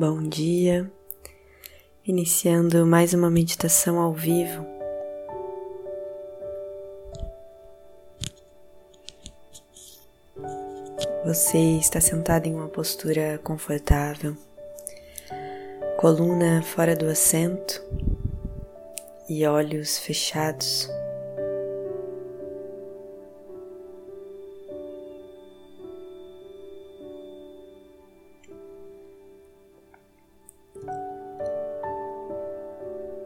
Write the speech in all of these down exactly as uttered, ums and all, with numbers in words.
Bom dia, iniciando mais uma meditação ao vivo. Você está sentado em uma postura confortável, coluna fora do assento e olhos fechados.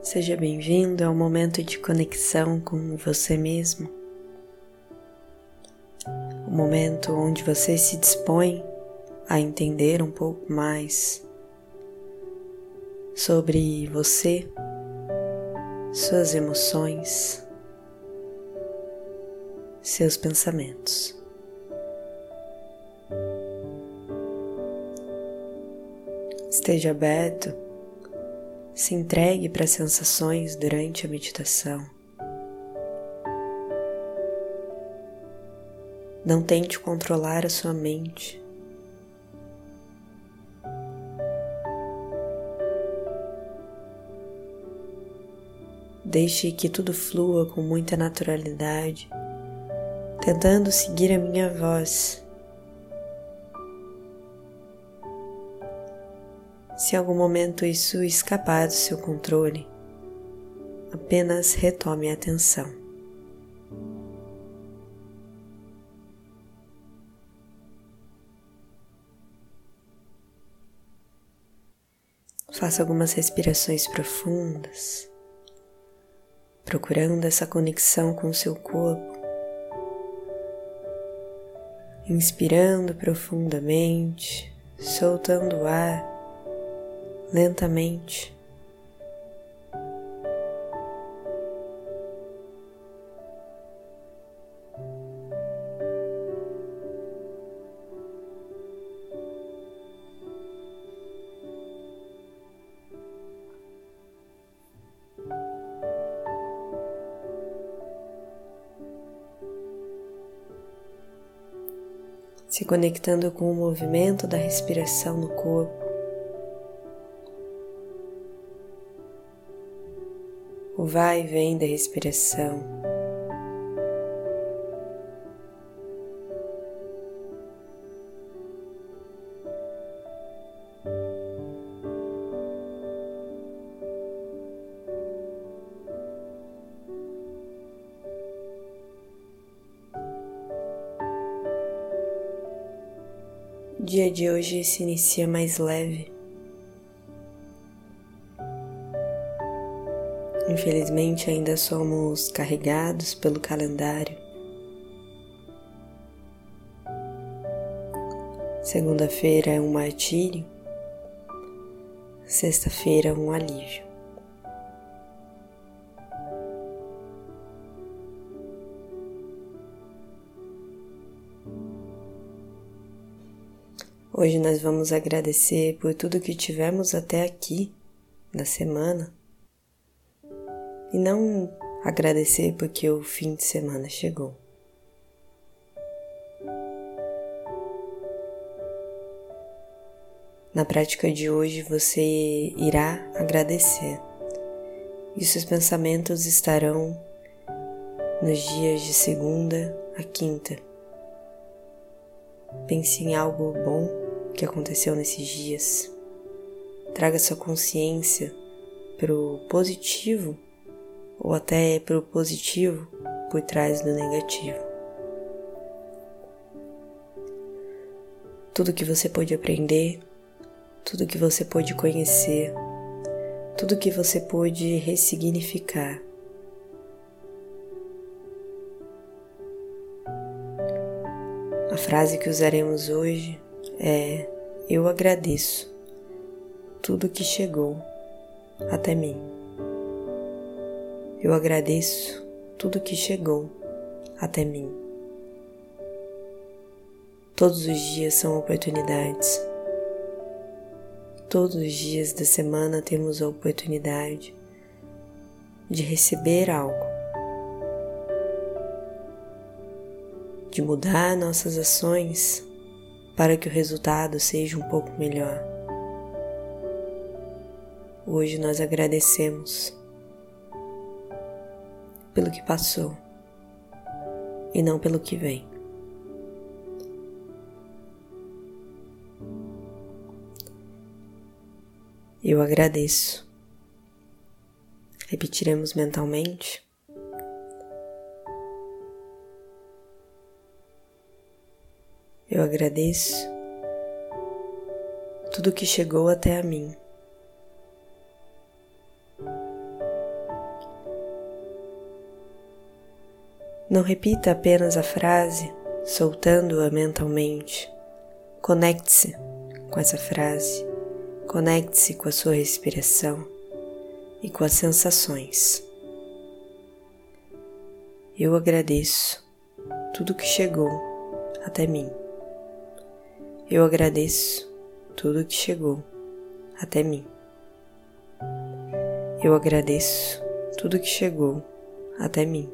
Seja bem-vindo ao momento de conexão com você mesmo, o momento onde você se dispõe a entender um pouco mais sobre você, suas emoções, seus pensamentos. Esteja aberto. Se entregue para as sensações durante a meditação. Não tente controlar a sua mente. Deixe que tudo flua com muita naturalidade, tentando seguir a minha voz. Se em algum momento isso escapar do seu controle, apenas retome a atenção. Faça algumas respirações profundas, procurando essa conexão com o seu corpo, inspirando profundamente, soltando o ar lentamente. Se conectando com o movimento da respiração no corpo. O vai e vem da respiração. O dia de hoje se inicia mais leve. Infelizmente, ainda somos carregados pelo calendário. Segunda-feira é um martírio, sexta-feira é um alívio. Hoje nós vamos agradecer por tudo que tivemos até aqui na semana. E não agradecer porque o fim de semana chegou. Na prática de hoje você irá agradecer. E seus pensamentos estarão nos dias de segunda a quinta. Pense em algo bom que aconteceu nesses dias. Traga sua consciência para o positivo ou até para o positivo por trás do negativo. Tudo que você pôde aprender, tudo que você pôde conhecer, tudo que você pôde ressignificar. A frase que usaremos hoje é: eu agradeço tudo que chegou até mim. Eu agradeço tudo que chegou até mim. Todos os dias são oportunidades. Todos os dias da semana temos a oportunidade de receber algo, de mudar nossas ações para que o resultado seja um pouco melhor. Hoje nós agradecemos pelo que passou e não pelo que vem. Eu agradeço. Repetiremos mentalmente. Eu agradeço tudo que chegou até a mim. Não repita apenas a frase, soltando-a mentalmente. Conecte-se com essa frase, conecte-se com a sua respiração e com as sensações. Eu agradeço tudo que chegou até mim. Eu agradeço tudo que chegou até mim. Eu agradeço tudo que chegou até mim.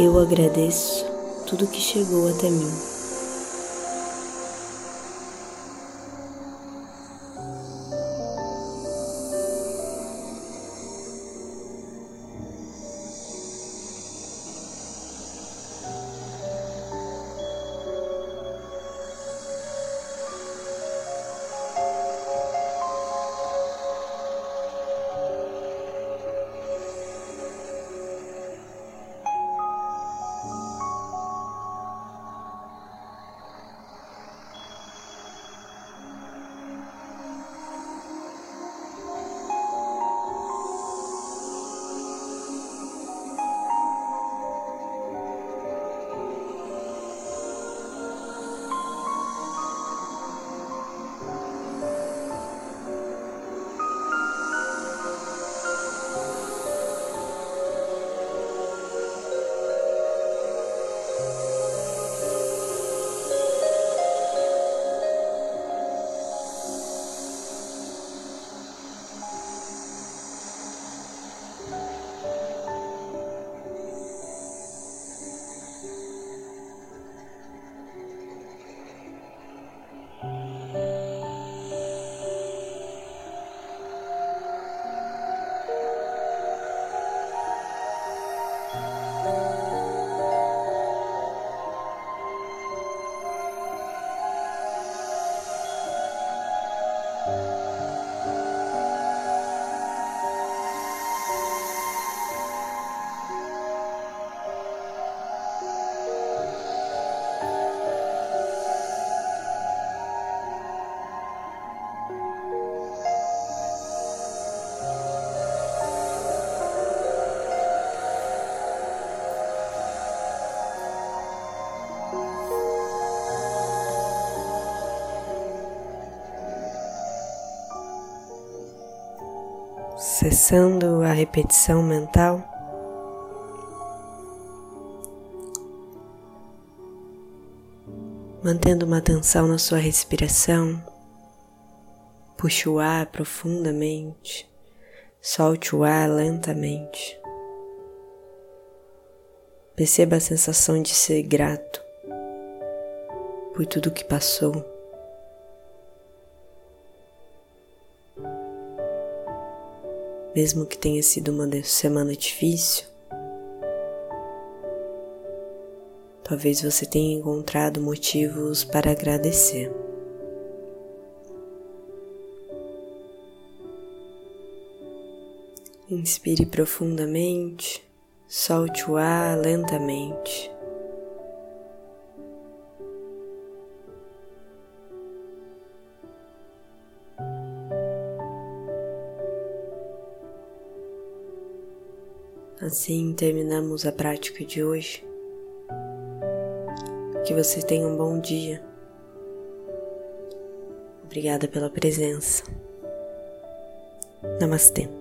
Eu agradeço tudo que chegou até mim. acessando a repetição mental, mantendo uma atenção na sua respiração. Puxe o ar profundamente, solte o ar lentamente. Perceba a sensação de ser grato por tudo que passou. Mesmo que tenha sido uma semana difícil, talvez você tenha encontrado motivos para agradecer. Inspire profundamente, solte o ar lentamente. Assim terminamos a prática de hoje. Que você tenha um bom dia. Obrigada pela presença. Namastê.